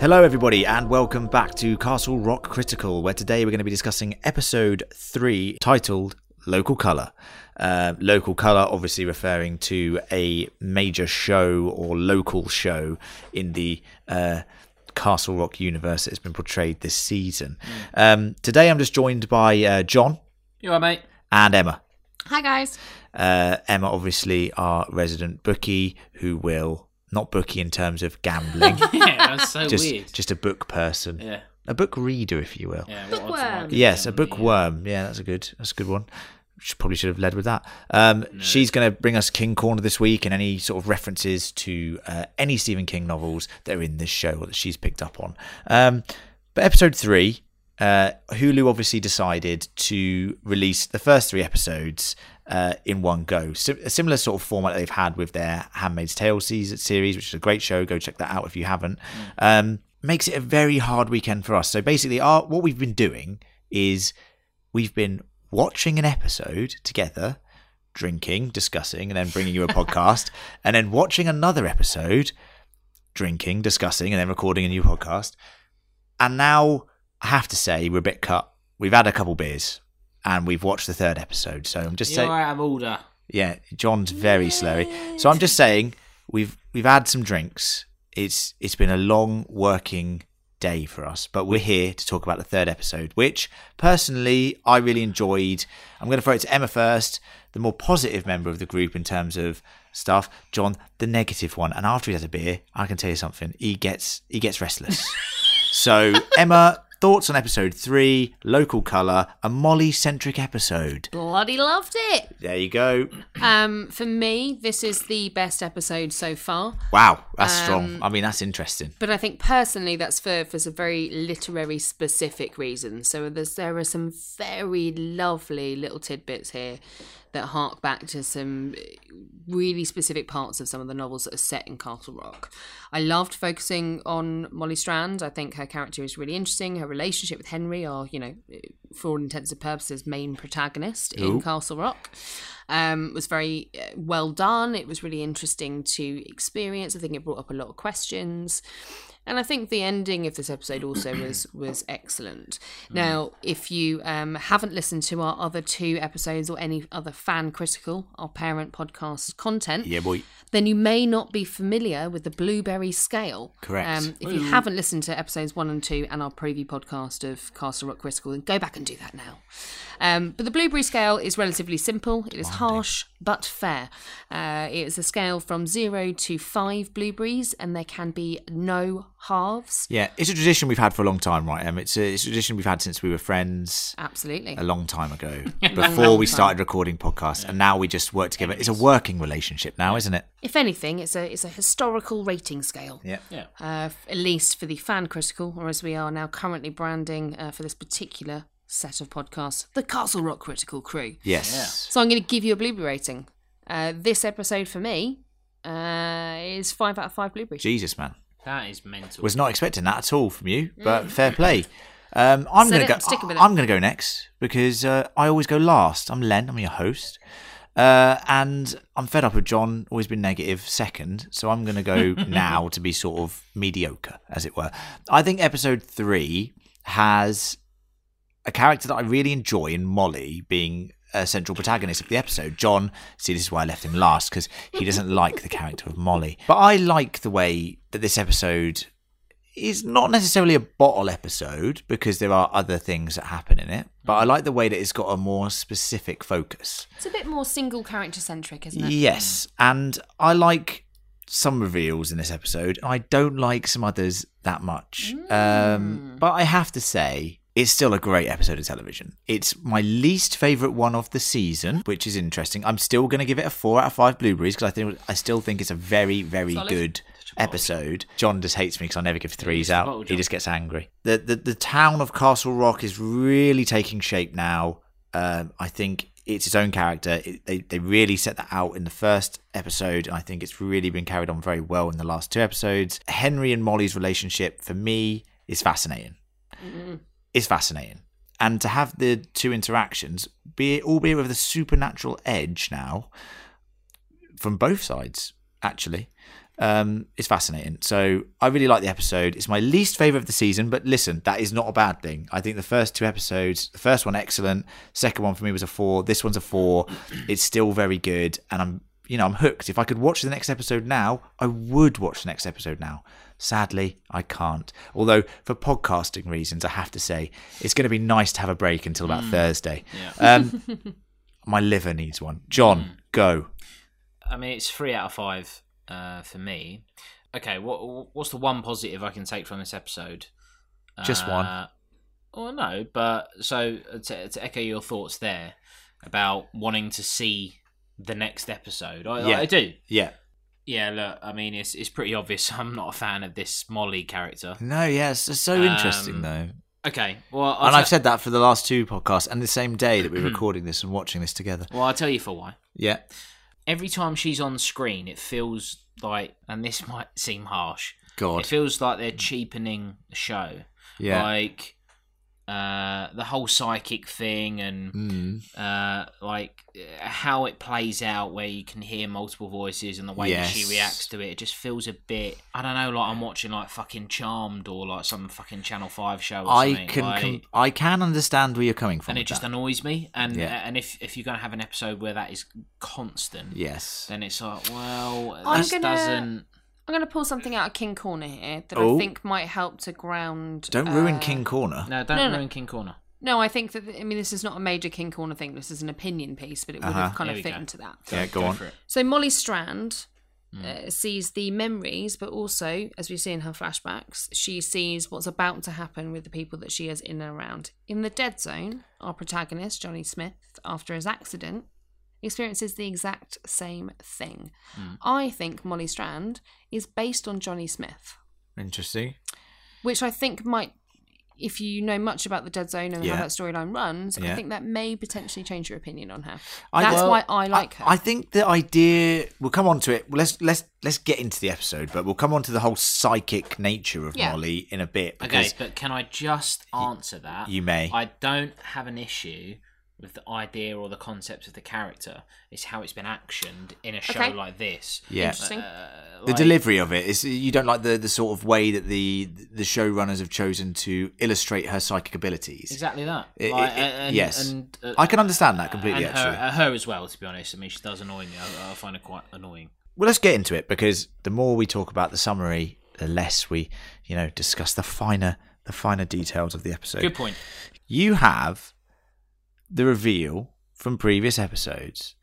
Hello everybody and welcome back to Castle Rock Critical, where today we're going to be discussing episode 3, titled Local Colour. Local colour obviously referring to a major show or local show in the Castle Rock universe that has been portrayed this season. Today I'm just joined by John. You alright, mate? And Emma. Hi guys. Emma, obviously our resident bookie, who will... Not bookie in terms of gambling. Weird. Just a book person. Yeah. A book reader, if you will. Yeah, bookworm. Yes, a bookworm. Yeah, that's a good one. Probably should have led with that. She's going to bring us King Corner this week and any sort of references to any Stephen King novels that are in this show or that she's picked up on. But episode 3, Hulu obviously decided to release the first 3 episodes in one go. So a similar sort of format they've had with their Handmaid's Tale series, which is a great show. Go check that out if you haven't. Makes it a very hard weekend for us. So basically what we've been doing is we've been watching an episode together, drinking, discussing, and then bringing you a podcast, and then watching another episode, drinking, discussing, and then recording a new podcast. And now... I have to say, we're a bit cut. We've had a couple beers and we've watched the 3rd episode. So I'm just saying... You're out of order. Yeah, John's very slurry. So I'm just saying, we've had some drinks. It's been a long working day for us, but we're here to talk about the 3rd episode, which personally I really enjoyed. I'm going to throw it to Emma first, the more positive member of the group in terms of stuff. John, the negative one. And after he has a beer, I can tell you something. He gets restless. So Emma... Thoughts on episode 3, Local Colour, a Molly-centric episode. Bloody loved it. There you go. For me, this is the best episode so far. Wow, that's strong. I mean, that's interesting. But I think personally that's for some very literary specific reasons. So there are some very lovely little tidbits here that hark back to some really specific parts of some of the novels that are set in Castle Rock. I loved focusing on Molly Strand. I think her character is really interesting. Her relationship with Henry, our, for all intents and purposes, main protagonist in Castle Rock, was very well done. It was really interesting to experience. I think it brought up a lot of questions. And I think the ending of this episode also was excellent. Now, if you haven't listened to our other 2 episodes or any other Fan Critical, our parent podcast content, then you may not be familiar with the blueberry scale. Correct. If you haven't listened to episodes 1 and 2 and our preview podcast of Castle Rock Critical, then go back and do that now. But the blueberry scale is relatively simple. It is harsh but fair. It is a scale from 0 to 5 blueberries, and there can be no halves. Yeah, it's a tradition we've had for a long time, right, Em? It's a tradition we've had since we were friends. Absolutely. A long time ago, before we started recording podcasts, and now we just work together. It's a working relationship now, isn't it? If anything, it's a historical rating scale. Yeah, yeah. At least for the Fan Critical, or as we are now currently branding for this particular set of podcasts, the Castle Rock Critical crew. Yes. Yeah. So I'm going to give you a blueberry rating. This episode for me is 5 out of 5 blueberries. Jesus, man. That is mental. Was not expecting that at all from you, but fair play. I'm going to go next because I always go last. I'm Len. I'm your host, and I'm fed up with John. Always been negative second, so I'm going to go now to be sort of mediocre, as it were. I think episode 3 has a character that I really enjoy in Molly being a central protagonist of the episode. John, see, this is why I left him last, because he doesn't like the character of Molly. But I like the way that this episode is not necessarily a bottle episode, because there are other things that happen in it. But I like the way that it's got a more specific focus. It's a bit more single character centric, isn't it? Yes. And I like some reveals in this episode. I don't like some others that much. But I have to say... It's still a great episode of television. It's my least favourite one of the season, which is interesting. I'm still going to give it a 4 out of 5 blueberries because I still think it's a very, very good episode. John just hates me because I never give 3s out. He just gets angry. The town of Castle Rock is really taking shape now. I think it's its own character. They really set that out in the first episode, and I think it's really been carried on very well in the last 2 episodes. Henry and Molly's relationship, for me, is fascinating. It's fascinating. And to have the 2 interactions, albeit with a supernatural edge now, from both sides, actually, It's fascinating. So I really like the episode. It's my least favourite of the season, but listen, that is not a bad thing. I think the first two episodes, the first one excellent, second one for me was a 4, this one's a 4. It's still very good, and I'm hooked. If I could watch the next episode now, I would watch the next episode now. Sadly, I can't. Although for podcasting reasons, I have to say it's going to be nice to have a break until about Thursday. Yeah. My liver needs one. John, go. I mean, it's 3 out of 5. For me, okay. What's the one positive I can take from this episode? Just one. Well, no, but so to echo your thoughts there about wanting to see the next episode, I do. Yeah, yeah. Look, I mean, it's pretty obvious. I'm not a fan of this Molly character. No, yeah, it's so interesting though. Okay, well, I've said that for the last 2 podcasts and the same day that we're recording this and watching this together. Well, I'll tell you for why. Yeah. Every time she's on screen, it feels like, and this might seem harsh, God, it feels like they're cheapening the show. Yeah. Like the whole psychic thing and like how it plays out where you can hear multiple voices and the way that she reacts to it. It just feels a bit, I don't know, like I'm watching like fucking Charmed or like some fucking Channel 5 show or something. I can understand where you're coming from. And it just annoys me. And and if you're going to have an episode where that is constant, then it's like, well, this doesn't... I'm going to pull something out of King Corner here that I think might help to ground... Don't ruin King Corner. No, don't ruin King Corner. No, I think that... I mean, this is not a major King Corner thing. This is an opinion piece, but it would have kind of fit into that. Yeah, go on. So Molly Strand sees the memories, but also, as we see in her flashbacks, she sees what's about to happen with the people that she is in and around. In the Dead Zone, our protagonist, Johnny Smith, after his accident, experiences the exact same thing. I think Molly Strand is based on Johnny Smith. Interesting. Which I think might, if you know much about the Dead Zone and how that storyline runs, I think that may potentially change your opinion on her. That's why I like her. I think the idea, we'll come on to it, let's get into the episode, but we'll come on to the whole psychic nature of Molly in a bit. Okay, but can I just answer that? You may. I don't have an issue with the idea or the concept of the character. It's how it's been actioned in a show like this. Yeah. Interesting. The delivery of it is, you don't like the sort of way that the showrunners have chosen to illustrate her psychic abilities. Exactly that. And I can understand that completely, and her as well, to be honest. I mean, she does annoy me. I find her quite annoying. Well, let's get into it, because the more we talk about the summary, the less we, discuss the finer details of the episode. Good point. You have the reveal from previous episodes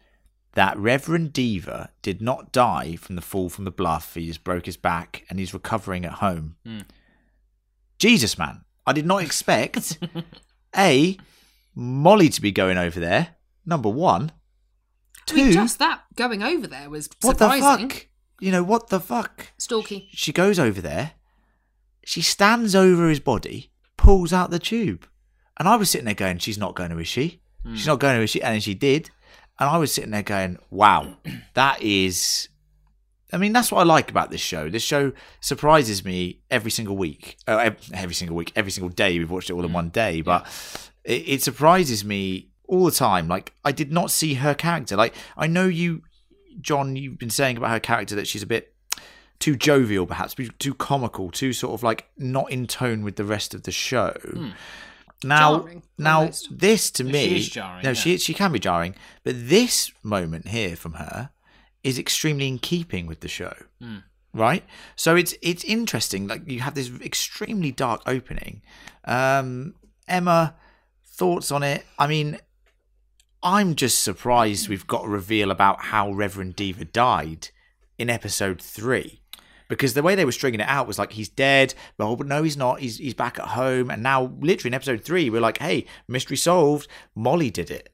that Reverend Diva did not die from the fall from the bluff. He just broke his back and he's recovering at home. Jesus, man. I did not expect Molly to be going over there, number one. 2, I mean, just that going over there was surprising. What the fuck? What the fuck? Stalky. She goes over there. She stands over his body, pulls out the tube. And I was sitting there going, she's not going to, is she? She's not going to, is she? And then she did. And I was sitting there going, wow, that is... I mean, that's what I like about this show. This show surprises me every single week. Every single day. We've watched it all in one day. But it surprises me all the time. Like, I did not see her character. Like, I know you, John, you've been saying about her character that she's a bit too jovial, perhaps, too comical, too sort of like not in tone with the rest of the show. Now, jarring, this to me, she is jarring, she can be jarring, but this moment here from her is extremely in keeping with the show, right? So it's interesting. Like, you have this extremely dark opening. Emma, thoughts on it? I mean, I'm just surprised we've got a reveal about how Reverend Diva died in episode 3. Because the way they were stringing it out was like, he's dead. Well, but no, he's not. He's back at home. And now, literally in episode 3, we're like, hey, mystery solved. Molly did it.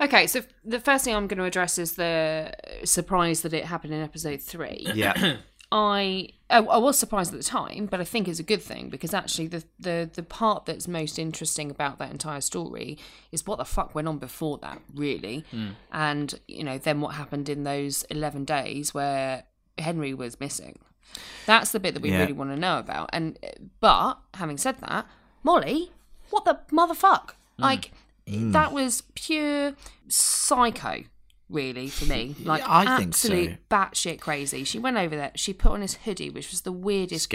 Okay, so the first thing I'm going to address is the surprise that it happened in episode 3. Yeah. I was surprised at the time, but I think it's a good thing, because actually the part that's most interesting about that entire story is what the fuck went on before that, really. And, then what happened in those 11 days where Henry was missing. That's the bit that we really want to know about. But having said that, Molly, what the motherfuck? That was pure psycho really, for me. Like, I think so. Absolute batshit crazy. She went over there, she put on his hoodie, which was the weirdest,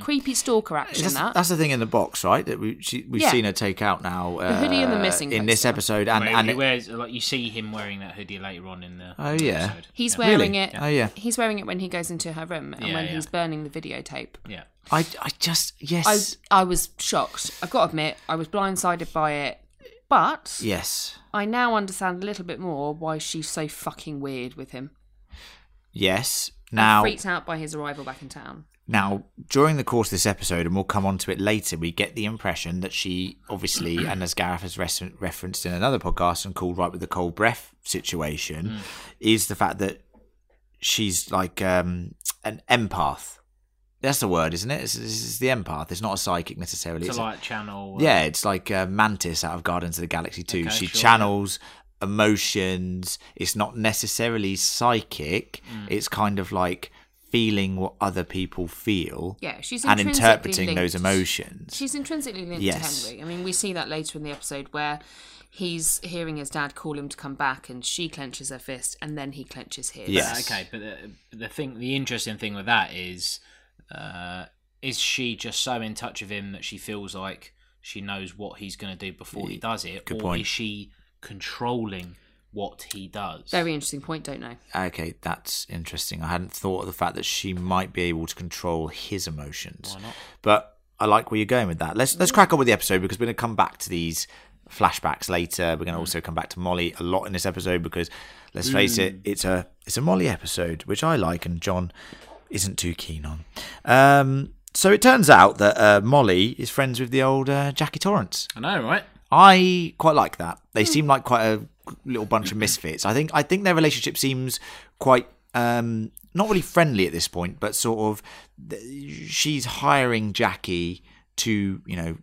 creepy stalker action. That's the thing in the box, right? That we've seen her take out now. The hoodie and the missing in this episode, and he wears, like, you see him wearing that hoodie later on in the. Oh yeah, episode. He's wearing it. Yeah. Oh yeah, he's wearing it when he goes into her room and when he's burning the videotape. Yeah, I was shocked. I've got to admit, I was blindsided by it. But yes, I now understand a little bit more why she's so fucking weird with him. Yes. Now, freaked out by his arrival back in town. Now, during the course of this episode, and we'll come on to it later, we get the impression that she obviously, and as Gareth has referenced in another podcast and called Right with the Cold Breath situation, is the fact that she's like an empath. That's the word, isn't it? It's the empath. It's not a psychic necessarily. It's a light channel. Yeah, it's like Mantis out of Guardians of the Galaxy 2. Okay, she channels emotions. It's not necessarily psychic. It's kind of like feeling what other people feel. Yeah, she's and interpreting those emotions. She's intrinsically linked to Henry. I mean, we see that later in the episode where he's hearing his dad call him to come back, and she clenches her fist, and then he clenches his. Yes. Okay, but the interesting thing with that is she just so in touch with him that she feels like she knows what he's going to do before he does it? Good or point. Is she controlling what he does? Very interesting point, don't know. Okay, that's interesting. I hadn't thought of the fact that she might be able to control his emotions. Why not? But I like where you're going with that. Let's crack on with the episode, because we're going to come back to these flashbacks later. We're going to also come back to Molly a lot in this episode, because let's face it, it's a Molly episode, which I like, and John isn't too keen on. So it turns out that Molly is friends with the old Jackie Torrance. I know, right? I quite like that. They seem like quite a little bunch of misfits. I think their relationship seems quite not really friendly at this point, but sort of she's hiring Jackie to, you know,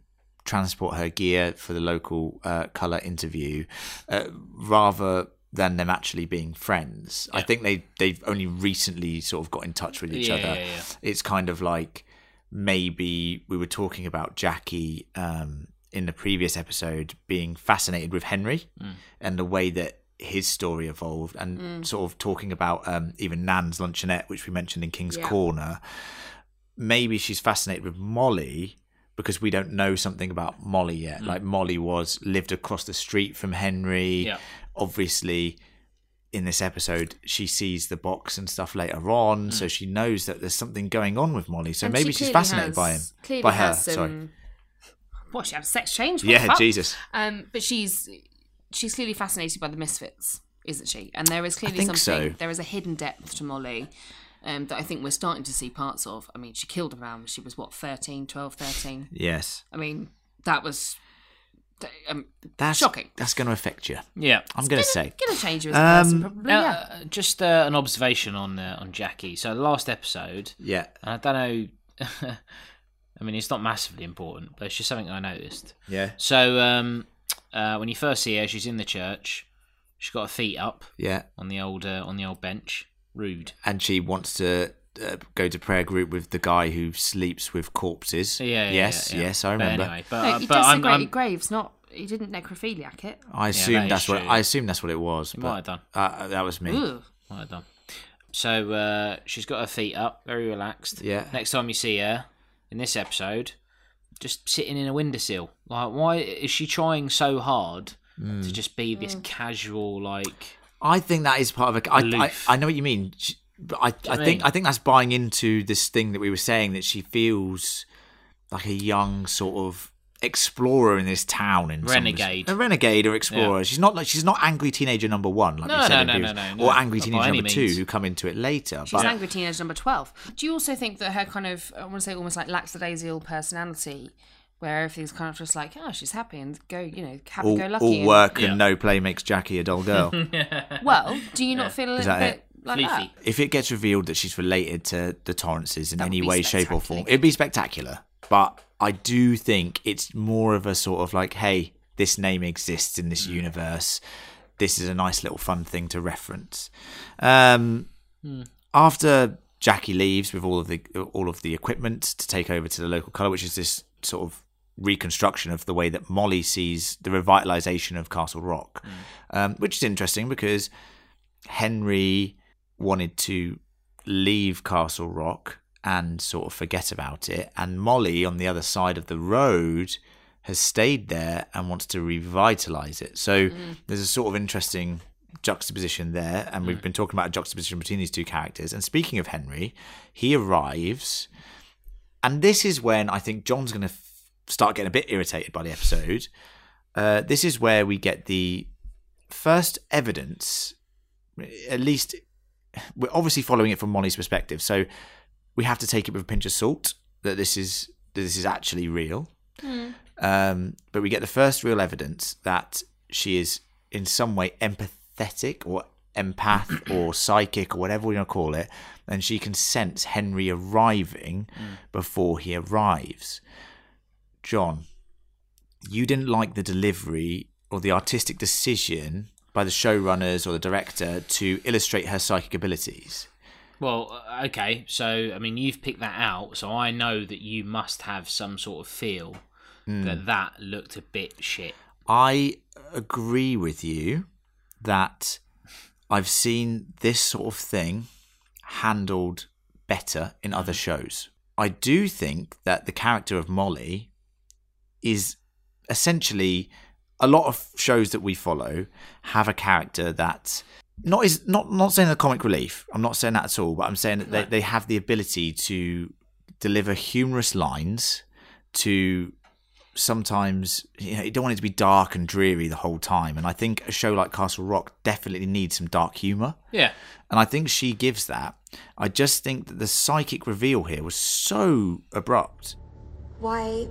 transport her gear for the local colour interview rather than them actually being friends. Yeah. I think they've only recently sort of got in touch with each other. Yeah. It's kind of like, maybe we were talking about Jackie in the previous episode being fascinated with Henry and the way that his story evolved, and sort of talking about even Nan's luncheonette, which we mentioned in King's Corner. Maybe she's fascinated with Molly because we don't know something about Molly yet. Like, Molly lived across the street from Henry. Yeah. Obviously, in this episode, she sees the box and stuff later on, so she knows that there's something going on with Molly. So and maybe she's fascinated by her. She had a sex change? Jesus. But she's clearly fascinated by the misfits, isn't she? And there is clearly something. So there is a hidden depth to Molly that I think we're starting to see parts of. I mean, she killed a man when she was 13? Yes. I mean, that was. That's shocking. That's going to affect you. Yeah, I'm going to say. Going to change you as a person, probably. Just an observation on Jackie. So the last episode. Yeah. I don't know. I mean, it's not massively important, but it's just something I noticed. Yeah. So when you first see her, she's in the church. She's got her feet up. Yeah. On the old bench. Rude. And she wants to go to prayer group with the guy who sleeps with corpses. Yes, I remember. But anyway, he desecrated graves, not he didn't necrophiliac it. I assume I assume that's what it was. Might have done. That was me. Ooh. Might have done. So she's got her feet up, very relaxed. Yeah. Next time you see her in this episode, just sitting in a windowsill. Like, why is she trying so hard to just be this casual? Like, I think that is part of a. I know what you mean. I think that's buying into this thing that we were saying, that she feels like a young sort of explorer in this town, a renegade or explorer. Yeah. She's not angry teenager number one, like you said. Or angry teenager number two, who come into it later. She's angry teenager number 12. Do you also think that her kind of, I want to say, almost like lackadaisical personality, where everything's kind of just like, oh, she's happy and happy-go-lucky. All work and no play makes Jackie a dull girl. Well, do you not feel a little bit? Like, if it gets revealed that she's related to the Torrances in any way, shape or form, it'd be spectacular. But I do think it's more of a sort of like, hey, this name exists in this universe. This is a nice little fun thing to reference. After Jackie leaves with all of the equipment to take over to the local colour, which is this sort of reconstruction of the way that Molly sees the revitalisation of Castle Rock, which is interesting because Henry wanted to leave Castle Rock and sort of forget about it. And Molly, on the other side of the road, has stayed there and wants to revitalize it. So there's a sort of interesting juxtaposition there. And we've been talking about a juxtaposition between these two characters. And speaking of Henry, he arrives. And this is when I think John's going to start getting a bit irritated by the episode. This is where we get the first evidence, at least we're obviously following it from Molly's perspective. So we have to take it with a pinch of salt that this is actually real. But we get the first real evidence that she is in some way empathetic or empath or psychic or whatever we want to call it. And she can sense Henry arriving before he arrives. John, you didn't like the delivery or the artistic decision by the showrunners or the director to illustrate her psychic abilities. Well, okay. So, I mean, you've picked that out. So I know that you must have some sort of feel that looked a bit shit. I agree with you that I've seen this sort of thing handled better in other shows. I do think that the character of Molly is essentially a lot of shows that we follow have a character that not saying they're comic relief. I'm not saying that at all, but I'm saying that they have the ability to deliver humorous lines to sometimes, you know, you don't want it to be dark and dreary the whole time. And I think a show like Castle Rock definitely needs some dark humour. Yeah. And I think she gives that. I just think that the psychic reveal here was so abrupt. What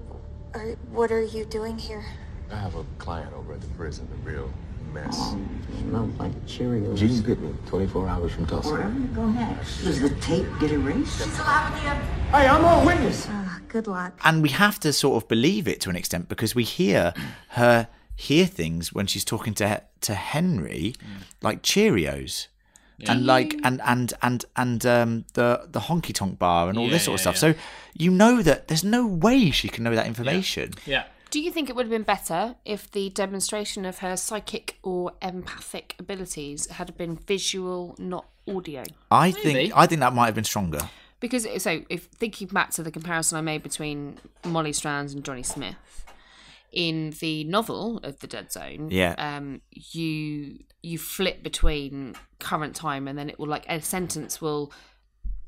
are you doing here? I have a client over at the prison, a real mess. Smells like Cheerios. Gene Pittman, 24 hours from Tulsa. Where am I going next? Does the tape get erased? She's allowed him. Hey, I'm a witness. Good luck. And we have to sort of believe it to an extent because we hear her hear things when she's talking to Henry, like Cheerios, and like the honky tonk bar and all this sort of stuff. So you know that there's no way she can know that information. Yeah. Do you think it would have been better if the demonstration of her psychic or empathic abilities had been visual, not audio? I think that might have been stronger. Because, so, if thinking back to the comparison I made between Molly Strand and Johnny Smith, in the novel of The Dead Zone, you flip between current time and then it will, like, a sentence will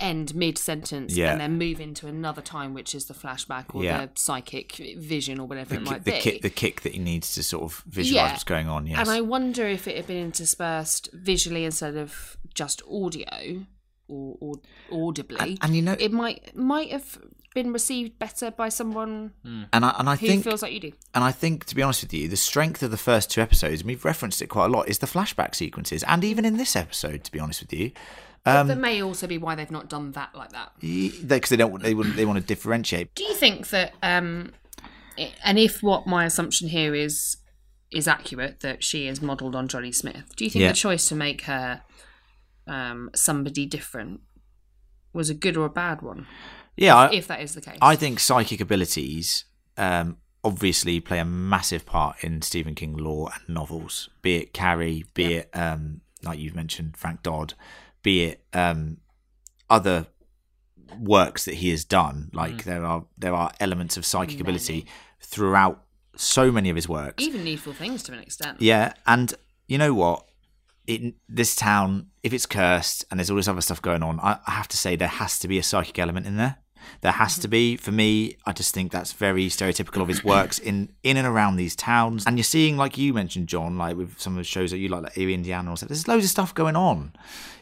end mid-sentence and then move into another time, which is the flashback or the psychic vision or whatever it might be. The kick that he needs to sort of visualise what's going on, yes. And I wonder if it had been interspersed visually instead of just audio. Or audibly, and you know, it might have been received better by someone who feels like you do. And I think, to be honest with you, the strength of the first two episodes, and we've referenced it quite a lot, is the flashback sequences, and even in this episode, to be honest with you, that may also be why they've not done that like that because they want to differentiate. Do you think that, and if what my assumption here is accurate, that she is modelled on Johnny Smith? Do you think the choice to make her somebody different was a good or a bad one? Yeah, if that is the case. I think psychic abilities obviously play a massive part in Stephen King lore and novels, be it Carrie, be it, like you've mentioned, Frank Dodd, be it other works that he has done. Like there are elements of psychic ability throughout so many of his works. Even Needful Things to an extent. Yeah, and you know what? This town, if it's cursed and there's all this other stuff going on, I have to say there has to be a psychic element in there. There has to be. For me, I just think that's very stereotypical of his works in and around these towns. And you're seeing, like you mentioned, John, like with some of the shows that you like Erie Indiana or stuff, there's loads of stuff going on.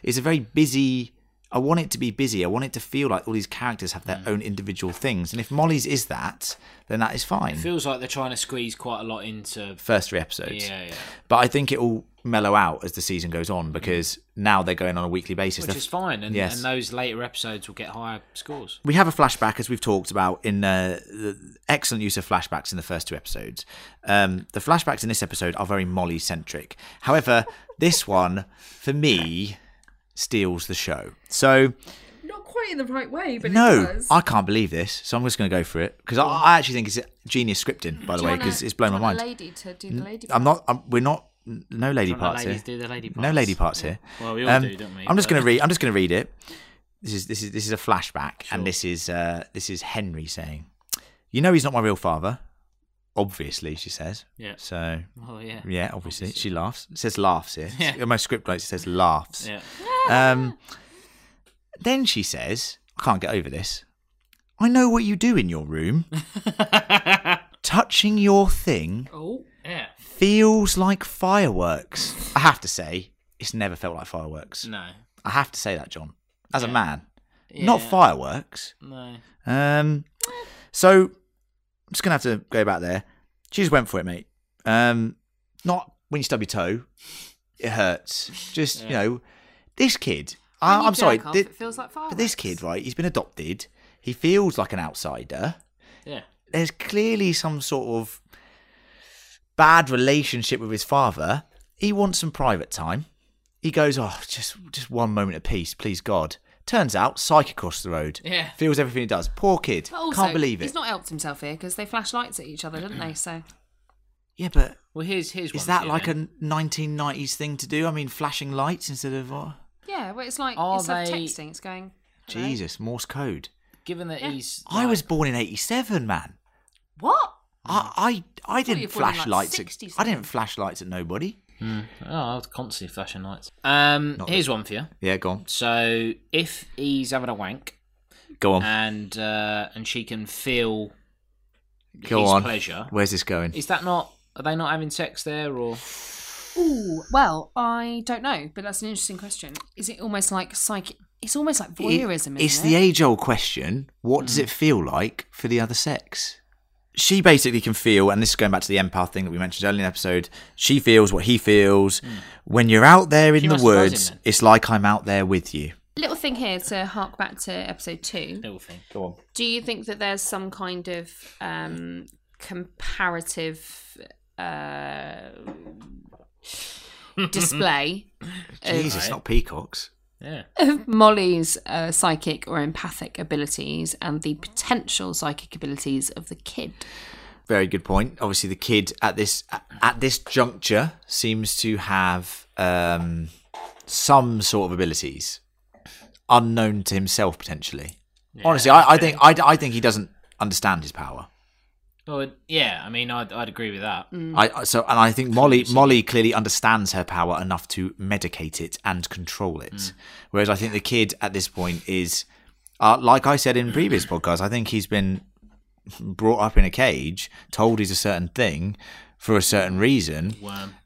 It's a very busy... I want it to be busy. I want it to feel like all these characters have their own individual things. And if Molly's is that, then that is fine. It feels like they're trying to squeeze quite a lot into... First three episodes. Yeah, yeah. But I think it will mellow out as the season goes on because now they're going on a weekly basis. Which is fine. And, and those later episodes will get higher scores. We have a flashback, as we've talked about, in the excellent use of flashbacks in the first two episodes. The flashbacks in this episode are very Molly-centric. However, this one, for me... steals the show. So not quite in the right way, but no, it does. I can't believe this, so I'm just going to go for it because I actually think it's genius scripting, by the way, because it's blown my mind. I'm not. We're not no lady parts here. Do the lady parts. No lady parts here. Well, we all do, don't we? I'm just going to read it. This is a flashback, sure. And this is Henry saying, "You know, he's not my real father." Obviously, she says. Yeah. So. Oh yeah. Yeah, obviously. She laughs. It says laughs here. Yeah. In my script notes, it says laughs. Yeah. Then she says, "I can't get over this. I know what you do in your room. Touching your thing." Oh. Yeah. "Feels like fireworks." I have to say, it's never felt like fireworks. No. I have to say that, John. As a man. Yeah. Not fireworks. No. So I'm just going to have to go back there. She just went for it, mate. Not when you stub your toe. It hurts. Just, you know, this kid. I'm sorry. It feels like fireworks. But this kid, right, he's been adopted. He feels like an outsider. Yeah. There's clearly some sort of bad relationship with his father. He wants some private time. He goes, "Oh, just one moment of peace, please God." Turns out, psych across the road. Yeah. Feels everything he does. Poor kid. Also, can't believe it. He's not helped himself here because they flash lights at each other, didn't they? So. Yeah, but well, here's is that like a 1990s thing to do? I mean, flashing lights instead of what? Yeah, well, it's like instead of texting, it's going. Jesus, Morse code. Given that he's. Like, I was born in 87, man. What? I didn't flash lights. I didn't flash lights at nobody. Mm. Oh, I was constantly flashing lights. Here's one for you. Yeah, go on. So if he's having a wank, go on, and she can feel his pleasure. Where's this going? Is that not? Are they not having sex there or? Ooh, well, I don't know, but that's an interesting question. Is it almost like psychic? It's almost like voyeurism. It's the age-old question. What does it feel like for the other sex? She basically can feel, and this is going back to the empath thing that we mentioned earlier in the episode, she feels what he feels. Mm. When you're out there in the woods, it's like I'm out there with you. Little thing here to hark back to episode 2. Little thing, go on. Do you think that there's some kind of comparative display? Jesus, not peacocks. Yeah. Of Molly's psychic or empathic abilities and the potential psychic abilities of the kid. Very good point. Obviously, the kid at this juncture seems to have some sort of abilities unknown to himself potentially. Yeah. Honestly, I think he doesn't understand his power. Well, yeah, I mean, I'd agree with that. Mm. And I think Molly clearly understands her power enough to medicate it and control it. Mm. Whereas I think the kid at this point is, like I said in previous podcasts, I think he's been brought up in a cage, told he's a certain thing for a certain reason,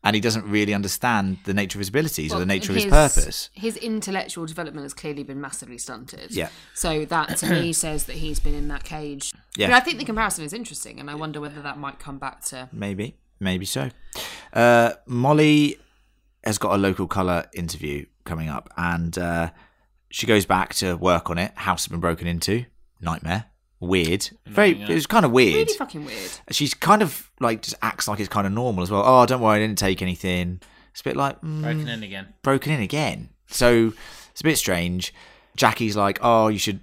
and he doesn't really understand the nature of his abilities or the nature of his purpose. His intellectual development has clearly been massively stunted. Yeah. So that, to me, says that he's been in that cage. Yeah. But I think the comparison is interesting, and I wonder whether that might come back to... Maybe so. Molly has got a local colour interview coming up, and she goes back to work on it. House has been broken into. Nightmare. Weird. Very. It was kind of weird. Really fucking weird. She's kind of like just acts like it's kind of normal as well. Oh, don't worry, I didn't take anything. It's a bit like broken in again. So it's a bit strange. Jackie's like, oh, you should,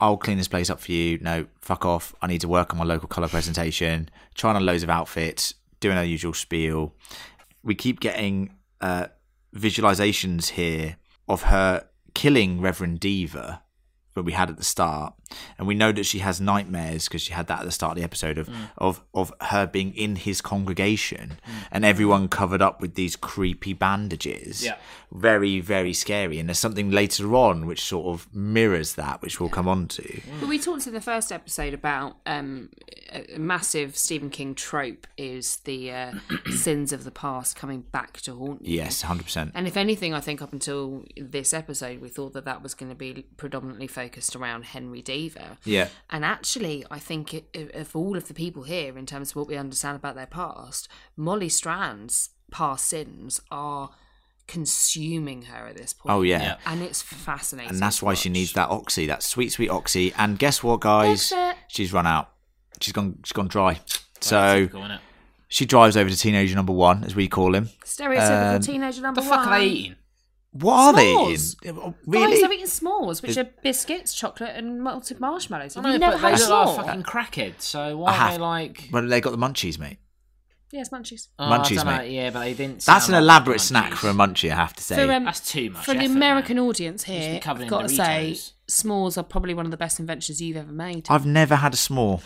I'll clean this place up for you. No, fuck off. I need to work on my local colour presentation. Trying on loads of outfits, doing our usual spiel. We keep getting visualisations here of her killing Reverend Diva. But we had at the start, and we know that she has nightmares because she had that at the start of the episode of her being in his congregation and everyone covered up with these creepy bandages. Yeah. Very, very scary. And there's something later on which sort of mirrors that, which we'll come on to. But we talked in the first episode about a massive Stephen King trope is the sins of the past coming back to haunt you. Yes, 100%. And if anything, I think up until this episode, we thought that was going to be predominantly focused around Henry Diva. Yeah. And actually, I think of all of the people here, in terms of what we understand about their past, Molly Strand's past sins are consuming her at this point. Oh, yeah. And it's fascinating. And that's why she needs that oxy, that sweet, sweet oxy. And guess what, guys? She's run out. She's gone dry. So she drives over to teenager number 1, as we call him. Stereotypical teenager number 1. The fuck are they eating? What s'mores. Are they eating? Really? Guys are eating s'mores, which are biscuits, chocolate, and melted marshmallows. I know, but they are fucking crackheads, so why are they like... Well, they got the munchies, mate. Yes, munchies. Oh, munchies, mate. Yeah, but they didn't. That's an elaborate snack for a munchie, I have to say. For, that's too much. For an American audience here, I've got to say, s'mores are probably one of the best inventions you've ever made. I've never had a s'more.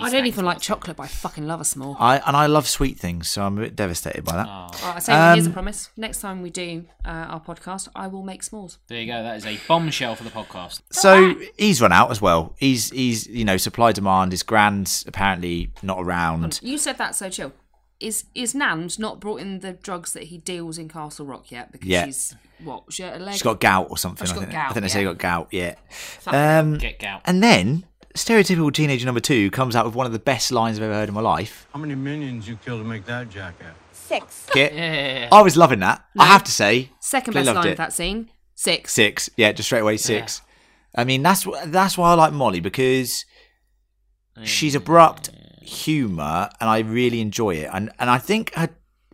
I don't even like chocolate, but I fucking love a s'more. I love sweet things, so I'm a bit devastated by that. Oh. Right, I say, here's a promise. Next time we do our podcast, I will make s'mores. There you go. That is a bombshell for the podcast. So he's run out as well. He's you know, supply demand is grand. Apparently not around. You said that so chill. Is Nam's not brought in the drugs that he deals in Castle Rock yet? Because she's what? She's got gout or something. I think they say got gout. Yeah. Get gout. And then. Stereotypical teenager number 2 comes out with one of the best lines I've ever heard in my life. How many minions you kill to make that jacket? 6. Yeah. I was loving that. No. I have to say, second best line of that scene. 6. 6. Yeah, just straight away 6. Yeah. I mean, that's why I like Molly, because she's abrupt humour, and I really enjoy it. And I think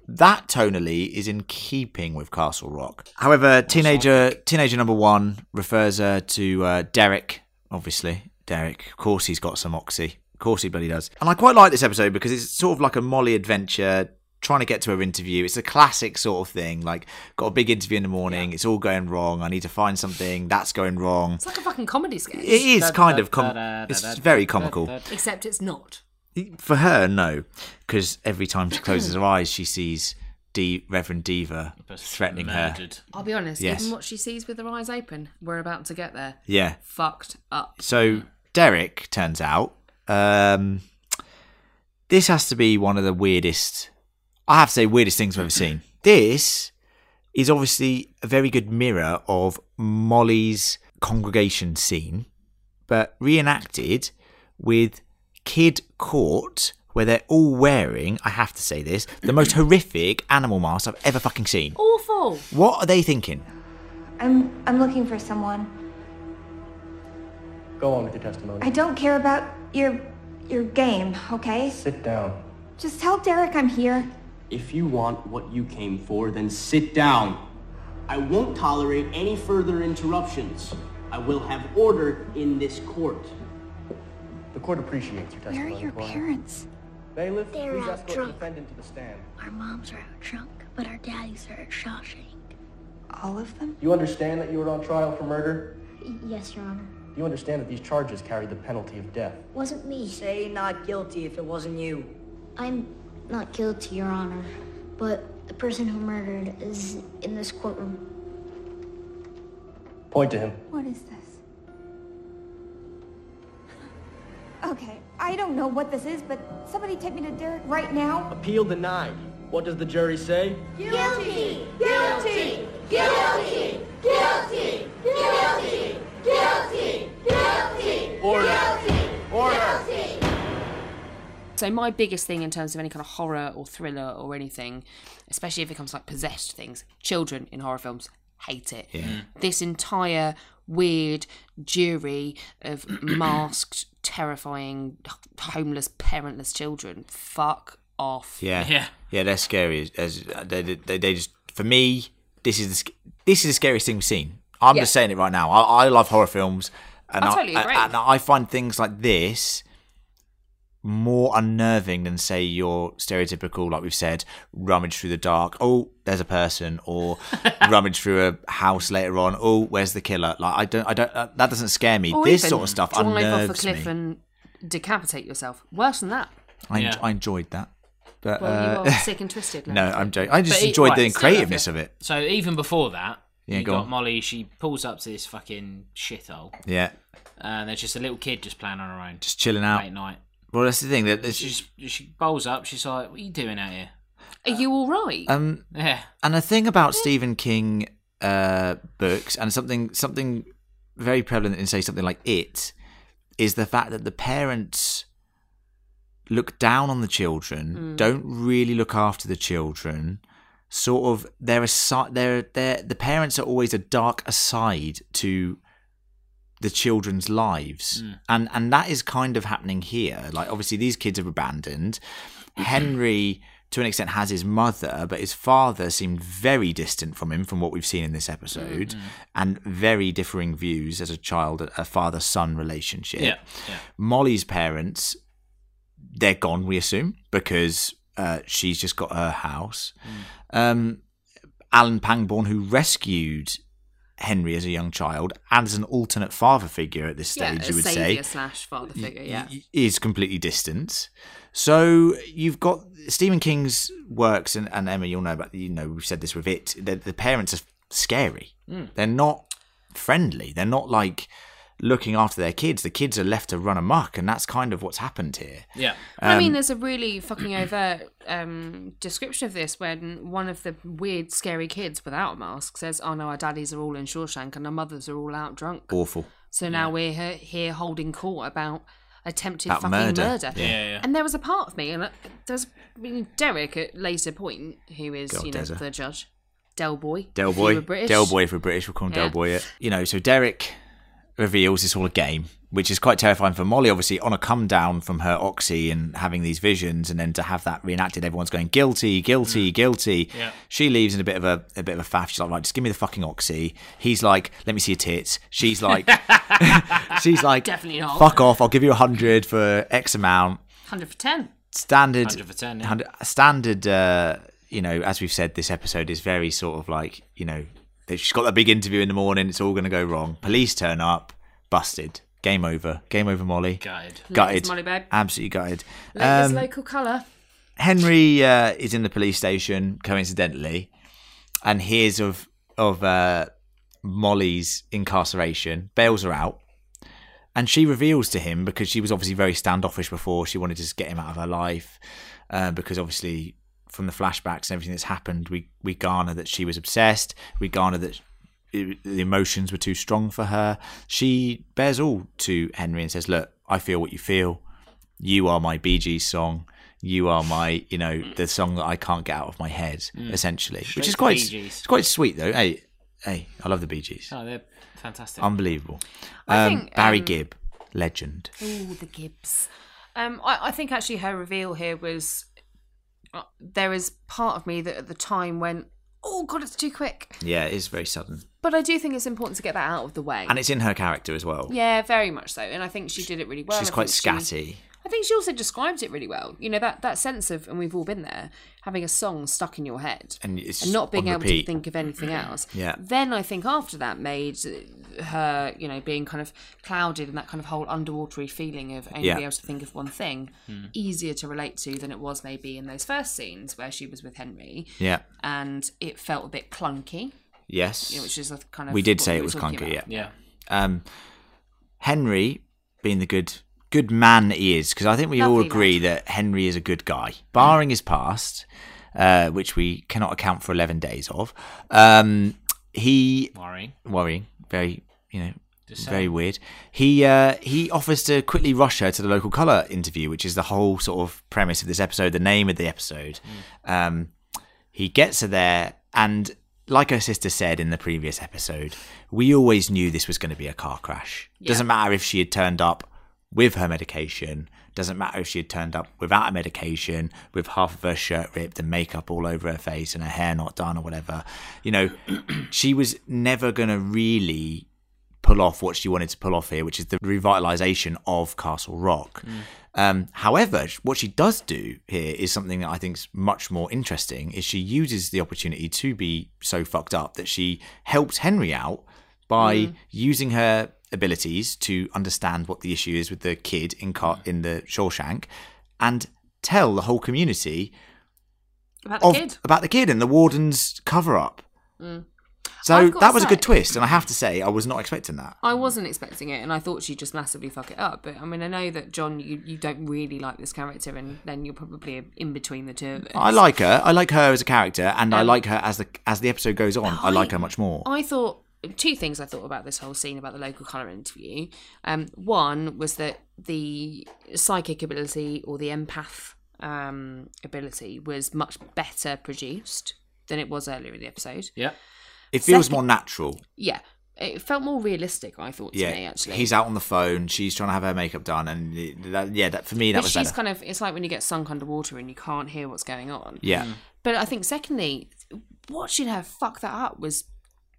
that tonally is in keeping with Castle Rock. However, teenager number 1 refers her to Derek, obviously. Derek, of course he's got some oxy. Of course he bloody does. And I quite like this episode because it's sort of like a Molly adventure, trying to get to her interview. It's a classic sort of thing, like, got a big interview in the morning, it's all going wrong, I need to find something, that's going wrong. It's like a fucking comedy sketch. It is it's very comical. Except it's not. For her, no. Because every time she closes her eyes, she sees... Reverend Diva threatening murdered. Her. I'll be honest, even what she sees with her eyes open, we're about to get there. Yeah. Fucked up. So Derek, turns out, this has to be one of the weirdest things I've ever seen. This is obviously a very good mirror of Molly's congregation scene, but reenacted with Kid Court, where they're all wearing, I have to say this, the most horrific animal mask I've ever fucking seen. Awful. What are they thinking? I'm looking for someone. Go on with your testimony. I don't care about your game, okay? Sit down. Just tell Derek I'm here. If you want what you came for, then sit down. I won't tolerate any further interruptions. I will have order in this court. The court appreciates your testimony. Where are your parents? Bailiff, they're out drunk. To the stand. Our moms are out drunk, but our daddies are at Shawshank. All of them? You understand that you were on trial for murder? Yes, Your Honor. You understand that these charges carry the penalty of death? Wasn't me. Say not guilty if it wasn't you. I'm not guilty, Your Honor, but the person who murdered is in this courtroom. Point to him. What is this? Okay. I don't know what this is, but somebody take me to Derek right now. Appeal denied. What does the jury say? Guilty! Guilty! Guilty! Guilty! Guilty! Guilty! Guilty! Order! Order! So my biggest thing in terms of any kind of horror or thriller or anything, especially if it comes to like possessed things, children in horror films hate it. Yeah. This entire weird jury of masked, terrifying, homeless, parentless children. Fuck off. Yeah, they're scary. They just, for me, this is the scariest thing we've seen. I'm just saying it right now. I love horror films, and I totally agree. And I find things like this more unnerving than, say, your stereotypical, like we've said, rummage through the dark, oh, there's a person, or rummage through a house later on, oh, where's the killer? Like, I don't, that doesn't scare me. Or this sort of stuff unnerves me. Drive off a cliff and decapitate yourself. Worse than that. I enjoyed that. But, well, you are sick and twisted. No, I'm joking. I just enjoyed the creativeness of it. So even before that, you got Molly, she pulls up to this fucking shithole. Yeah. And there's just a little kid just playing on her own. Just chilling out. Late night. Well, that's the thing. That she bowls up. She's like, "What are you doing out here? Are you all right?" Yeah. And the thing about Stephen King books, and something very prevalent in, say, something like It, is the fact that the parents look down on the children, don't really look after the children. Sort of, the parents are always a dark aside to the children's lives, and that is kind of happening here. Like, obviously these kids are abandoned. Henry to an extent has his mother, but his father seemed very distant from him, from what we've seen in this episode, and very differing views as a child, a father-son relationship. Molly's parents, they're gone, we assume, because she's just got her house. Alan Pangborn, who rescued Henry as a young child and as an alternate father figure at this stage, you would say, slash father figure, is completely distant. So you've got Stephen King's works, and Emma, you'll know about, you know, we've said this with it. The parents are scary. They're not friendly. They're not like looking after their kids. The kids are left to run amok, and that's kind of what's happened here. I mean, there's a really fucking overt description of this when one of the weird scary kids without a mask says, oh no, our daddies are all in Shawshank and our mothers are all out drunk. Awful. So now we're here holding court about attempted fucking murder. And there was a part of me, and there's Derek at later point, who is the judge, Del Boy if we're British, we'll call him Del Boy. You know, so Derek reveals it's all a game, which is quite terrifying for Molly, obviously, on a come down from her oxy and having these visions, and then to have that reenacted, everyone's going guilty. She leaves in a bit of a faff. She's like, right, just give me the fucking oxy. He's like, let me see your tits. She's like, definitely not. Fuck off, I'll give you 100 for X amount. 100 for 10. Standard 100 for 10. Yeah. Standard, you know, as we've said, this episode is very sort of like, you know, she's got that big interview in the morning, it's all going to go wrong. Police turn up, busted. Game over. Game over, Molly. Gutted. Molly, babe. Absolutely gutted. Like his local colour. Henry is in the police station, coincidentally, and hears of Molly's incarceration, bails her out, and she reveals to him, because she was obviously very standoffish before, she wanted to just get him out of her life, because obviously, from the flashbacks and everything that's happened, we garner that she was obsessed. We garner that the emotions were too strong for her. She bears all to Henry and says, look, I feel what you feel. You are my Bee Gees song. You are my, you know, the song that I can't get out of my head, essentially. Straight, which is quite sweet, though. Hey, I love the Bee Gees. Oh, they're fantastic. Unbelievable. I think, Barry Gibb, legend. Oh, the Gibbs. I think actually her reveal here was... There is part of me that at the time went, oh God, it's too quick. Yeah, it is very sudden. But I do think it's important to get that out of the way. And it's in her character as well. Yeah, very much so. And I think she did it really well. She's quite scatty. I think she also describes it really well. You know, that sense of, and we've all been there, having a song stuck in your head and not being able to think of anything else. Yeah. Then I think after that made her, you know, being kind of clouded and that kind of whole underwatery feeling of only being able to think of one thing, easier to relate to than it was maybe in those first scenes where she was with Henry. Yeah. And it felt a bit clunky. Yes. You know, which is a kind of... We did say it was clunky, yeah. Henry, being the good man he is, because I think we all agree that Henry is a good guy, barring his past, which we cannot account for 11 days of. Worrying, very, you know, very weird. He offers to quickly rush her to the local colour interview, which is the whole sort of premise of this episode, the name of the episode. He gets her there, and like her sister said in the previous episode, we always knew this was going to be a car crash. Yeah. Doesn't matter if she had turned up with her medication, doesn't matter if she had turned up without a medication, with half of her shirt ripped and makeup all over her face and her hair not done or whatever. You know, she was never going to really pull off what she wanted to pull off here, which is the revitalization of Castle Rock. However, what she does do here is something that I think is much more interesting, is she uses the opportunity to be so fucked up that she helps Henry out by using her abilities to understand what the issue is with the kid in the Shawshank, and tell the whole community about the kid and the warden's cover-up. So that was a good twist, and I have to say I was not expecting that. I wasn't expecting it, and I thought she'd just massively fuck it up. But I mean, I know that, John, you don't really like this character, and then you're probably in between the two of us. I like her. I like her as a character, and I like her as the episode goes on. I like her much more. I thought... Two things I thought about this whole scene about the local colour interview. One was that the psychic ability, or the empath ability, was much better produced than it was earlier in the episode. Yeah. It feels more natural. Yeah. It felt more realistic, I thought, to me, actually. He's out on the phone, she's trying to have her makeup done, and that, for me, was better. Kind of, it's like when you get sunk underwater and you can't hear what's going on. Yeah. But I think, secondly, watching her fuck that up was...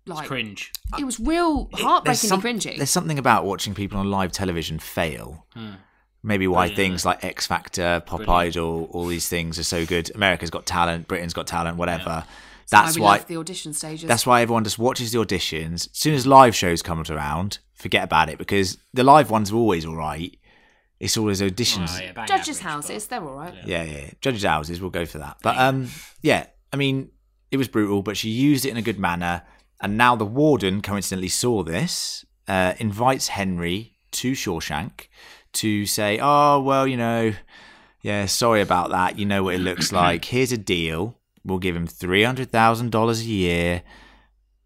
Like, cringe. It was real heartbreakingly cringy. There's something about watching people on live television fail Maybe why things like X Factor, Pop Idol, all these things are so good. America's Got Talent, Britain's Got Talent, whatever. Yeah. That's why we love the audition stages. That's why everyone just watches the auditions. As soon as live shows come around, forget about it, because the live ones are always all right. It's always auditions. Oh, yeah, judges' average, houses, they're all right. Yeah. Judges' houses, we'll go for that. But yeah, I mean, it was brutal, but she used it in a good manner. And now the warden coincidentally saw this, invites Henry to Shawshank to say, oh, well, you know, yeah, sorry about that. You know what it looks like. Here's a deal. We'll give him $300,000 a year.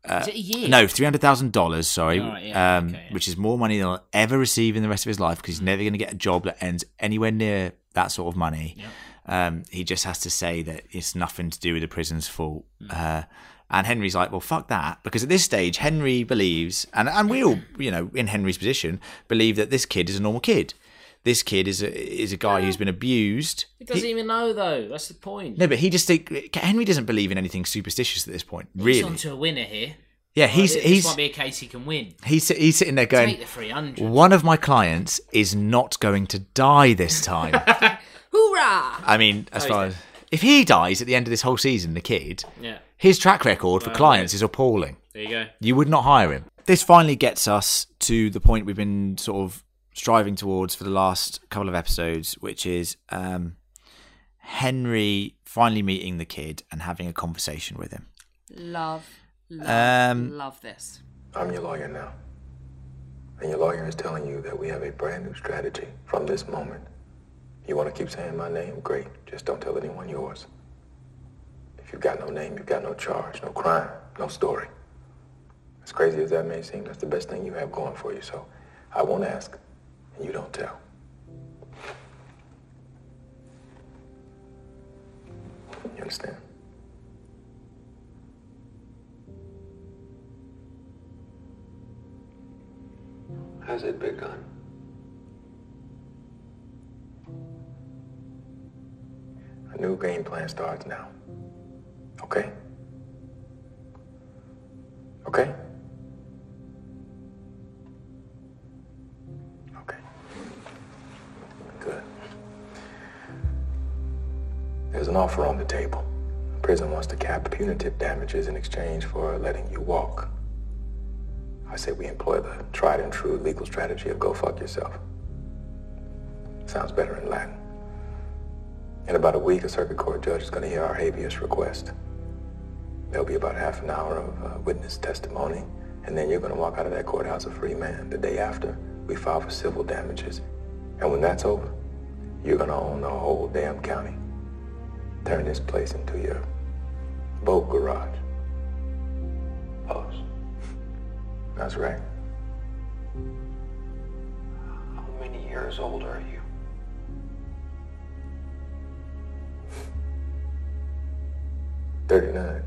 Is it a year? No, $300,000, sorry, which is more money than I'll ever receive in the rest of his life, because he's never going to get a job that ends anywhere near that sort of money. Yep. He just has to say that it's nothing to do with the prison's fault. And Henry's like, well, fuck that. Because at this stage, Henry believes, and we all, you know, in Henry's position, believe that this kid is a normal kid. This kid is a guy who's been abused. He doesn't even know, though. That's the point. No, but he just think Henry doesn't believe in anything superstitious at this point. Really, he's on to a winner here. Yeah, this might be a case he can win. He's sitting there going, take the 300. One of my clients is not going to die this time. Hoorah! I mean, as far as if he dies at the end of this whole season, the kid, his track record for clients is appalling. There you go. You would not hire him. This finally gets us to the point we've been sort of striving towards for the last couple of episodes, which is Henry finally meeting the kid and having a conversation with him. Love this. I'm your lawyer now, and your lawyer is telling you that we have a brand new strategy from this moment. You want to keep saying my name? Great. Just don't tell anyone yours. If you've got no name, you've got no charge, no crime, no story. As crazy as that may seem, that's the best thing you have going for you. So I won't ask. You don't tell. You understand? How's it begun? A new game plan starts now. Okay? Okay? There's an offer on the table. The prison wants to cap punitive damages in exchange for letting you walk. I say we employ the tried and true legal strategy of go fuck yourself. Sounds better in Latin. In about a week, a circuit court judge is going to hear our habeas request. There'll be about half an hour of witness testimony, and then you're going to walk out of that courthouse a free man. The day after, we file for civil damages. And when that's over, you're going to own the whole damn county. Turn this place into your boat garage. Pause. That's right. How many years old are you? "39.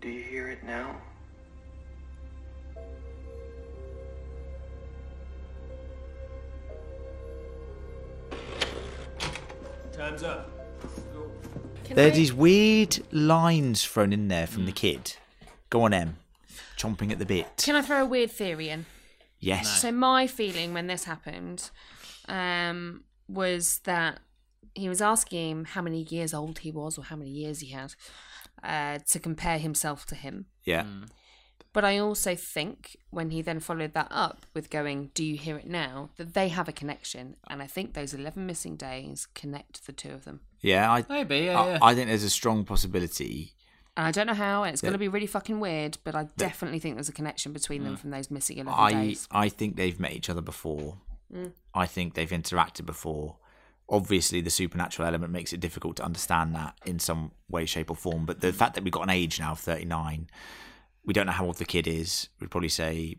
Do you hear it now? Time's up. Cool. There are these weird lines thrown in there from the kid. Go on, Em. Chomping at the bit. Can I throw a weird theory in? Yes. No. So my feeling when this happened was that he was asking him how many years old he was or how many years he had to compare himself to him. Yeah. Mm. But I also think when he then followed that up with going, do you hear it now? That they have a connection. And I think those 11 missing days connect the two of them. Yeah, I think there's a strong possibility. And I don't know how, and it's going to be really fucking weird, but I definitely think there's a connection between them from those missing 11 days. I think they've met each other before. Mm. I think they've interacted before. Obviously, the supernatural element makes it difficult to understand that in some way, shape or form. But the fact that we've got an age now of 39... We don't know how old the kid is. We'd probably say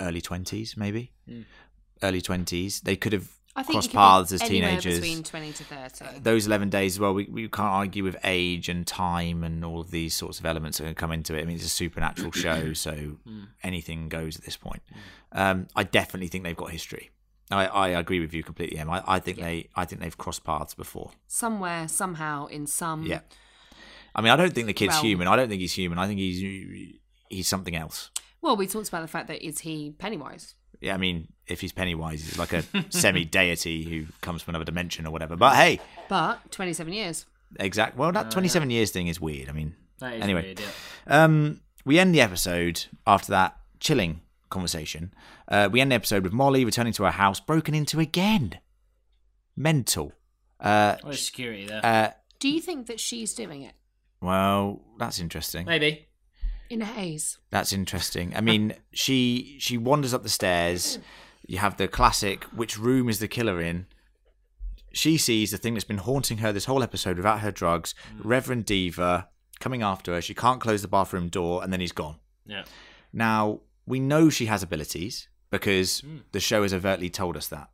early 20s, maybe. Mm. Early 20s. They could have crossed paths as teenagers. Between 20 to 30. Those 11 days as well, we can't argue with age and time and all of these sorts of elements that are going to come into it. I mean, it's a supernatural show, so anything goes at this point. I definitely think they've got history. I agree with you completely, Em. I think they've crossed paths before. Somewhere, somehow, in some... Yeah. I mean, I don't think the kid's human. I don't think he's human. I think he's something else. Well, we talked about the fact that is he Pennywise? I mean, if he's Pennywise, he's like a semi-deity who comes from another dimension or whatever. But hey. But 27 years. Exactly. Well, that 27 years thing is weird. I mean, that is anyway. Weird, yeah. We end the episode after that chilling conversation. We end the episode with Molly returning to her house, broken into again. Mental. What is security there? Do you think that she's doing it? Well, that's interesting. Maybe. In a haze. That's interesting. I mean, she wanders up the stairs. You have the classic, which room is the killer in? She sees the thing that's been haunting her this whole episode without her drugs, Reverend Diva coming after her. She can't close the bathroom door, and then he's gone. Yeah. Now, we know she has abilities because the show has overtly told us that.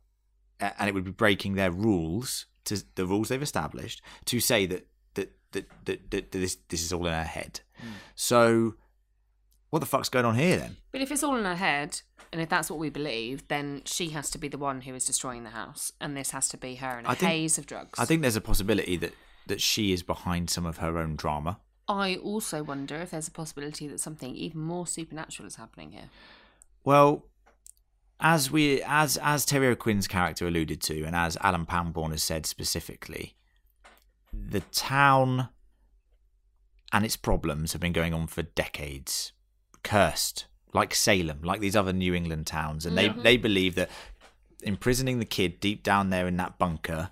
And it would be breaking their rules, to the rules they've established, to say that this is all in her head. So what the fuck's going on here then? But if it's all in her head, and if that's what we believe, then she has to be the one who is destroying the house, and this has to be her in a haze of drugs. I think there's a possibility that she is behind some of her own drama. I also wonder if there's a possibility that something even more supernatural is happening here. Well, as Terry O'Quinn's character alluded to, and as Alan Pangborn has said specifically, the town and its problems have been going on for decades. Cursed, like Salem, like these other New England towns. And they believe that imprisoning the kid deep down there in that bunker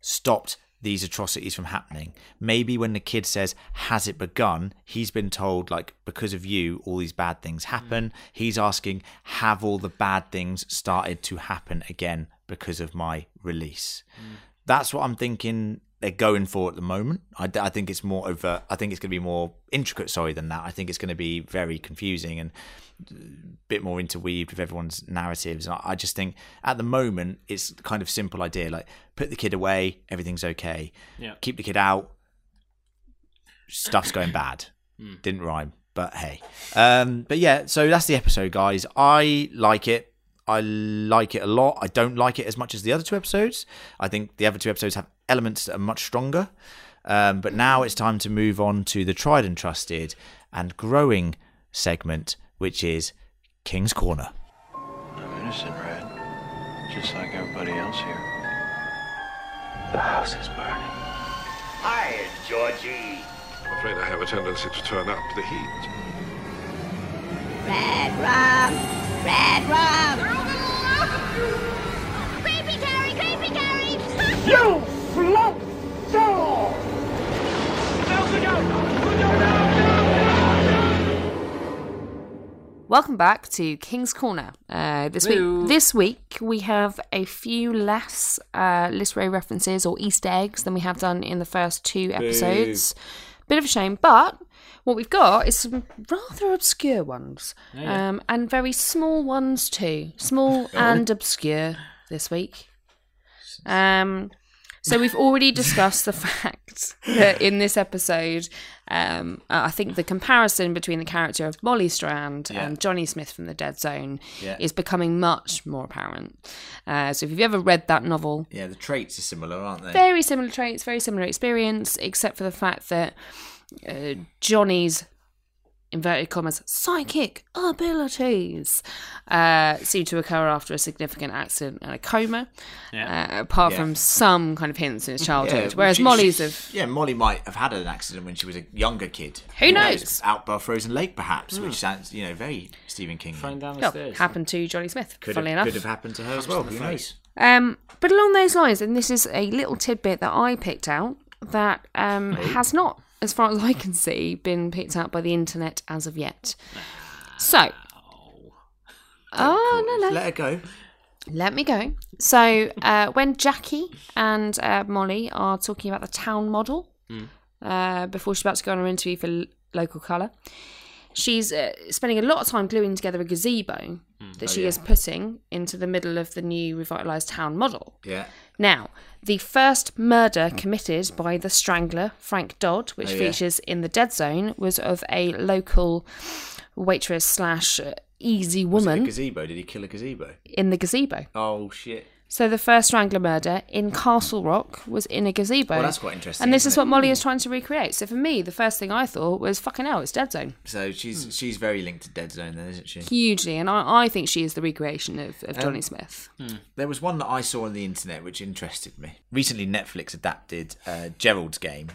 stopped these atrocities from happening. Maybe when the kid says, has it begun? He's been told, like, because of you, all these bad things happen. He's asking, have all the bad things started to happen again because of my release? That's what I'm thinking they're going for at the moment. I think it's more overt. I think it's going to be more intricate, than that. I think it's going to be very confusing and a bit more interweaved with everyone's narratives. And I just think at the moment it's the kind of simple idea, like put the kid away, everything's okay. Yeah. Keep the kid out, stuff's going bad. Didn't rhyme, but hey. But yeah, so that's the episode, guys. I like it. I like it a lot. I don't like it as much as the other two episodes. I think the other two episodes have elements that are much stronger. But now it's time to move on to the tried and trusted and growing segment, which is King's Corner. I'm innocent, Red. Just like everybody else here. The house is burning. Hi, Georgie. I'm afraid I have a tendency to turn up the heat. Red rum! They're all gonna love you! Creepy Carrie! You flop soul! Welcome back to King's Corner. This week we have a few less literary references or Easter eggs than we have done in the first two episodes. Bit of a shame, but what we've got is some rather obscure ones, and very small ones too. Small and obscure this week. So we've already discussed the fact that in this episode, I think the comparison between the character of Molly Strand and Johnny Smith from The Dead Zone is becoming much more apparent. So if you've ever read that novel... Yeah, the traits are similar, aren't they? Very similar traits, very similar experience, except for the fact that Johnny's, inverted commas, psychic abilities seem to occur after a significant accident and a coma, apart from some kind of hints in his childhood, whereas Molly might have had an accident when she was a younger kid. Who knows? Out by Frozen Lake, perhaps, which sounds, very Stephen King. Find down the stairs. Happened to Johnny Smith, funnily enough. Could have happened to her as well, who knows? But along those lines, and this is a little tidbit that I picked out, that has not, as far as I can see, been picked out by the internet as of yet. So, let it go. Let me go. So, when Jackie and Molly are talking about the town model before she's about to go on her interview for local colour, she's spending a lot of time gluing together a gazebo that she is putting into the middle of the new revitalised town model. Yeah. Now, the first murder committed by the strangler, Frank Dodd, which features in The Dead Zone, was of a local waitress/easy woman. Was it a gazebo? Did he kill a gazebo? In the gazebo. Oh, shit. So the first Strangler murder in Castle Rock was in a gazebo. Well, that's quite interesting. And this is what Molly is trying to recreate. So for me, the first thing I thought was, fucking hell, it's Dead Zone. So she's very linked to Dead Zone then, isn't she? Hugely. And I think she is the recreation of Johnny Smith. There was one that I saw on the internet which interested me. Recently, Netflix adapted Gerald's Game,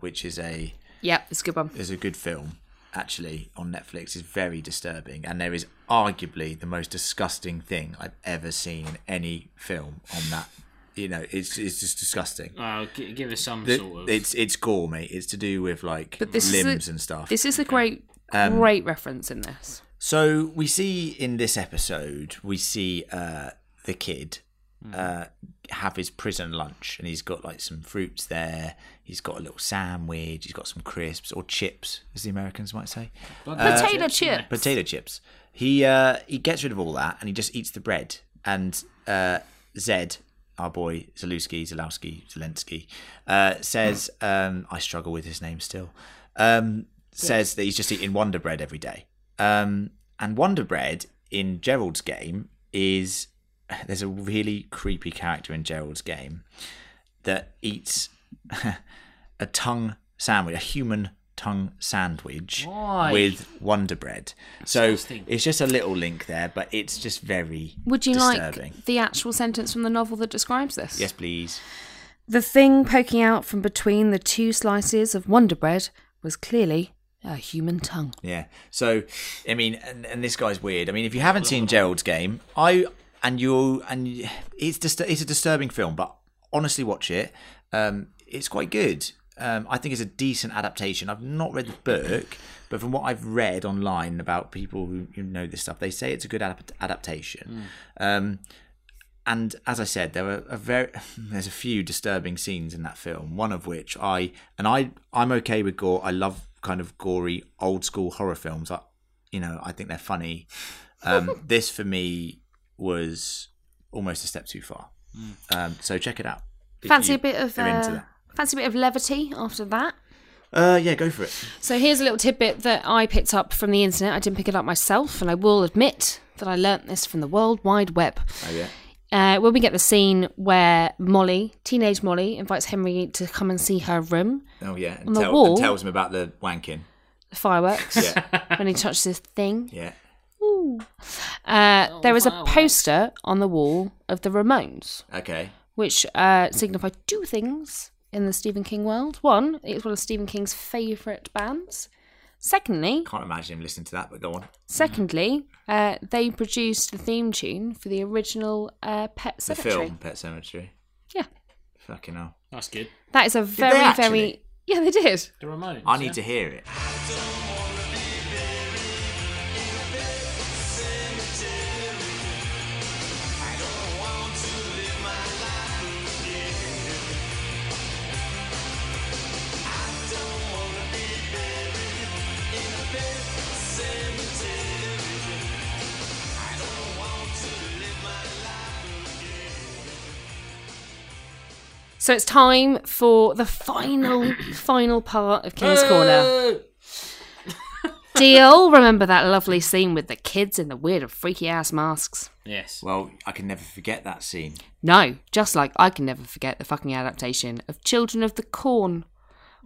which is a... Yeah, it's a good one. It's a good film. Actually, on Netflix, is very disturbing, and there is arguably the most disgusting thing I've ever seen in any film on that. You know, it's just disgusting. Oh, give us some sort of... It's gore, mate. It's to do with, like, limbs and stuff. This is a great reference in this. So we see in this episode, the kid have his prison lunch, and he's got like some fruits there, he's got a little sandwich, he's got some crisps or chips, as the Americans might say, potato chips. He gets rid of all that and he just eats the bread, and Zed, our boy Zelensky, says I struggle with his name still, says that he's just eating Wonder Bread every day, and Wonder Bread in Gerald's Game is... There's a really creepy character in Gerald's Game that eats a tongue sandwich, a human tongue sandwich with Wonder Bread. So it's just a little link there, but it's just very disturbing. Would you like the actual sentence from the novel that describes this? Yes, please. The thing poking out from between the two slices of Wonder Bread was clearly... a human tongue. Yeah. So, I mean, and this guy's weird. I mean, if you haven't seen Gerald's Game, it's a disturbing film, but honestly, watch it. It's quite good. I think it's a decent adaptation. I've not read the book, but from what I've read online about people who know this stuff, they say it's a good adaptation. And as I said, there were there's a few disturbing scenes in that film. One of which I'm okay with gore. I love kind of gory old school horror films. I think they're funny. This for me was almost a step too far. So check it out. Fancy a bit of levity after that. Yeah, go for it. So here's a little tidbit that I picked up from the internet. I didn't pick it up myself, and I will admit that I learnt this from the World Wide Web. Oh yeah. When we get the scene where Molly, teenage Molly, invites Henry to come and see her room. Oh yeah, and tells him about the wanking, the fireworks. Yeah. When he touches his thing. Yeah. Ooh. There is a poster on the wall of the Ramones. Okay. Which signify two things in the Stephen King world. One, it's one of Stephen King's favourite bands. Secondly... Can't imagine him listening to that, but go on. Secondly, they produced the theme tune for the original Pet Sematary. The film Pet Sematary. Yeah. Fucking hell. That's good. That is a very, very... Yeah, they did. The Ramones. I need to hear it. So it's time for the final part of King's Corner. Deal, remember that lovely scene with the kids in the weird and freaky ass masks? Yes. Well, I can never forget that scene. No, just like I can never forget the fucking adaptation of Children of the Corn.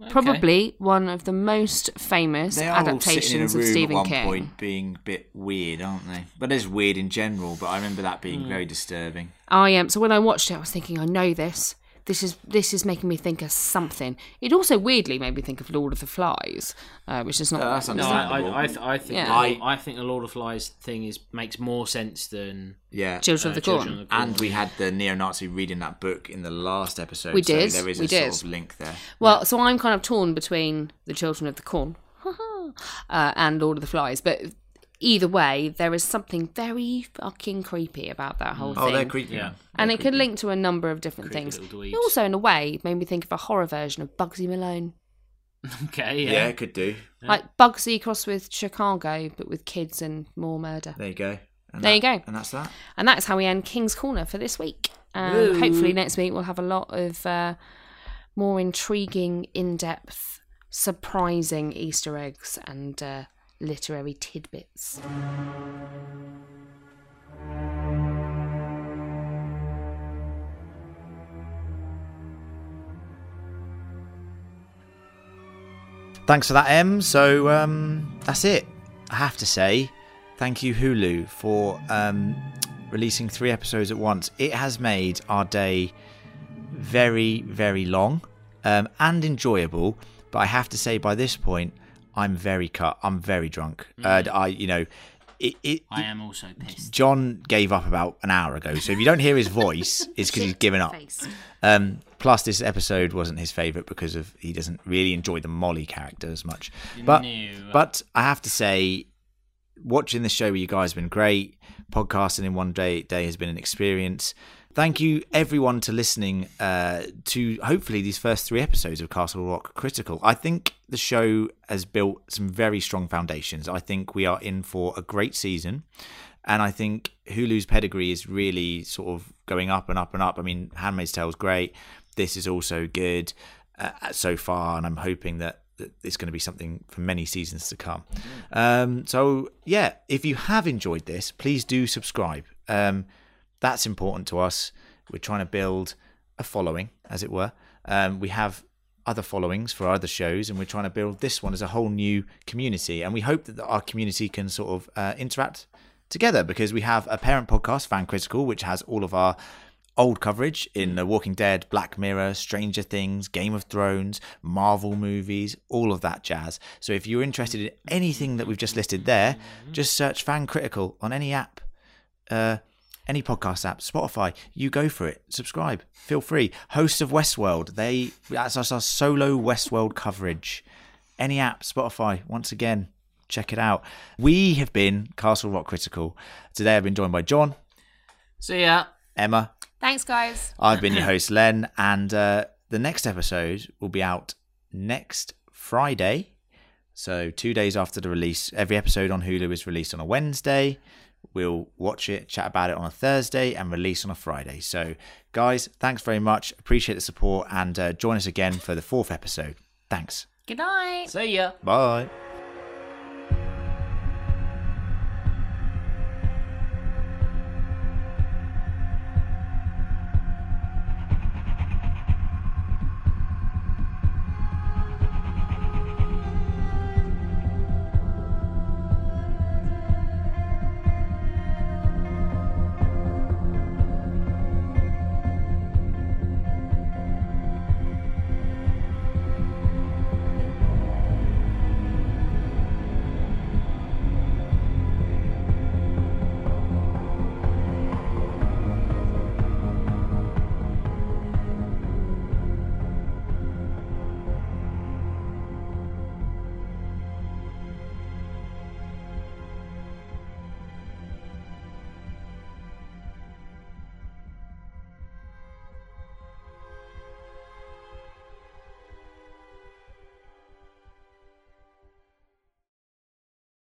Okay. Probably one of the most famous adaptations of Stephen King. They are all sitting in a room at one point being a bit weird, aren't they? But it's weird in general, but I remember that being very disturbing. I am. So when I watched it, I was thinking, I know this. This is making me think of something. It also weirdly made me think of Lord of the Flies, which is not. That's understandable. No, I think the Lord of the Flies thing makes more sense than Children of the Corn. And we had the neo-Nazi reading that book in the last episode. We did. So there is sort of link there. Well, so I'm kind of torn between the Children of the Corn and Lord of the Flies, but. Either way, there is something very fucking creepy about that whole thing. Oh, they're creepy. Yeah. And it could link to a number of different things. It also, in a way, made me think of a horror version of Bugsy Malone. Okay, yeah. Yeah, it could do. Yeah. Like Bugsy crossed with Chicago, but with kids and more murder. There you go. And that's that. And that's how we end King's Corner for this week. And hopefully next week we'll have a lot of more intriguing, in-depth, surprising Easter eggs and... literary tidbits. Thanks for that, Em. So that's it. I have to say thank you, Hulu, for releasing 3 episodes at once. It has made our day very, very long and enjoyable. But I have to say, by this point, I'm very cut. I'm very drunk. I am also pissed. John gave up about an hour ago, so if you don't hear his voice, it's because he's given up. Plus, this episode wasn't his favourite because of he doesn't really enjoy the Molly character as much. But I have to say, watching this show with you guys has been great. Podcasting in one day has been an experience. Thank you, everyone, to listening to hopefully these first 3 episodes of Castle Rock Critical. I think the show has built some very strong foundations. I think we are in for a great season. And I think Hulu's pedigree is really sort of going up and up and up. I mean, Handmaid's Tale is great. This is also good so far. And I'm hoping that it's going to be something for many seasons to come. So, if you have enjoyed this, please do subscribe. That's important to us. We're trying to build a following, as it were. We have other followings for other shows, and we're trying to build this one as a whole new community. And we hope that our community can sort of interact together, because we have a parent podcast, Fan Critical, which has all of our old coverage in The Walking Dead, Black Mirror, Stranger Things, Game of Thrones, Marvel movies, all of that jazz. So if you're interested in anything that we've just listed there, just search Fan Critical on any app, any podcast app, Spotify, you go for it. Subscribe, feel free. Hosts of Westworld, that's our solo Westworld coverage. Any app, Spotify, once again, check it out. We have been Castle Rock Critical. Today I've been joined by John. See ya. Emma. Thanks, guys. I've been your host, Len, and the next episode will be out next Friday. So 2 days after the release. Every episode on Hulu is released on a Wednesday. We'll watch it, chat about it on a Thursday, and release on a Friday. So, guys, thanks very much. Appreciate the support, and join us again for the 4th episode. Thanks. Good night. See ya. Bye.